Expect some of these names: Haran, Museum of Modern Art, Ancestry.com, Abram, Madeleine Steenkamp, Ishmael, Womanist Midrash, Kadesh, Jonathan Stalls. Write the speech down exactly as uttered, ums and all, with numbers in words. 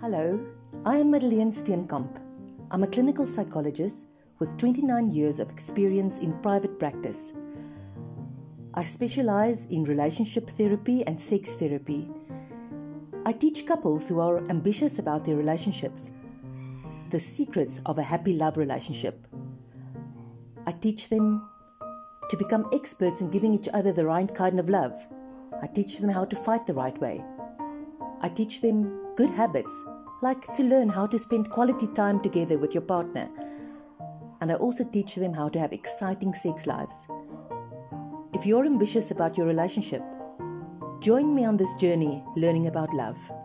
Hello, I am Madeleine Steenkamp. I'm a clinical psychologist with twenty-nine years of experience in private practice. I specialize in relationship therapy and sex therapy. I teach couples who are ambitious about their relationships the secrets of a happy love relationship. I teach them to become experts in giving each other the right kind of love. I teach them how to fight the right way. I teach them good habits, like to learn how to spend quality time together with your partner. And I also teach them how to have exciting sex lives. If you're ambitious about your relationship, join me on this journey learning about love.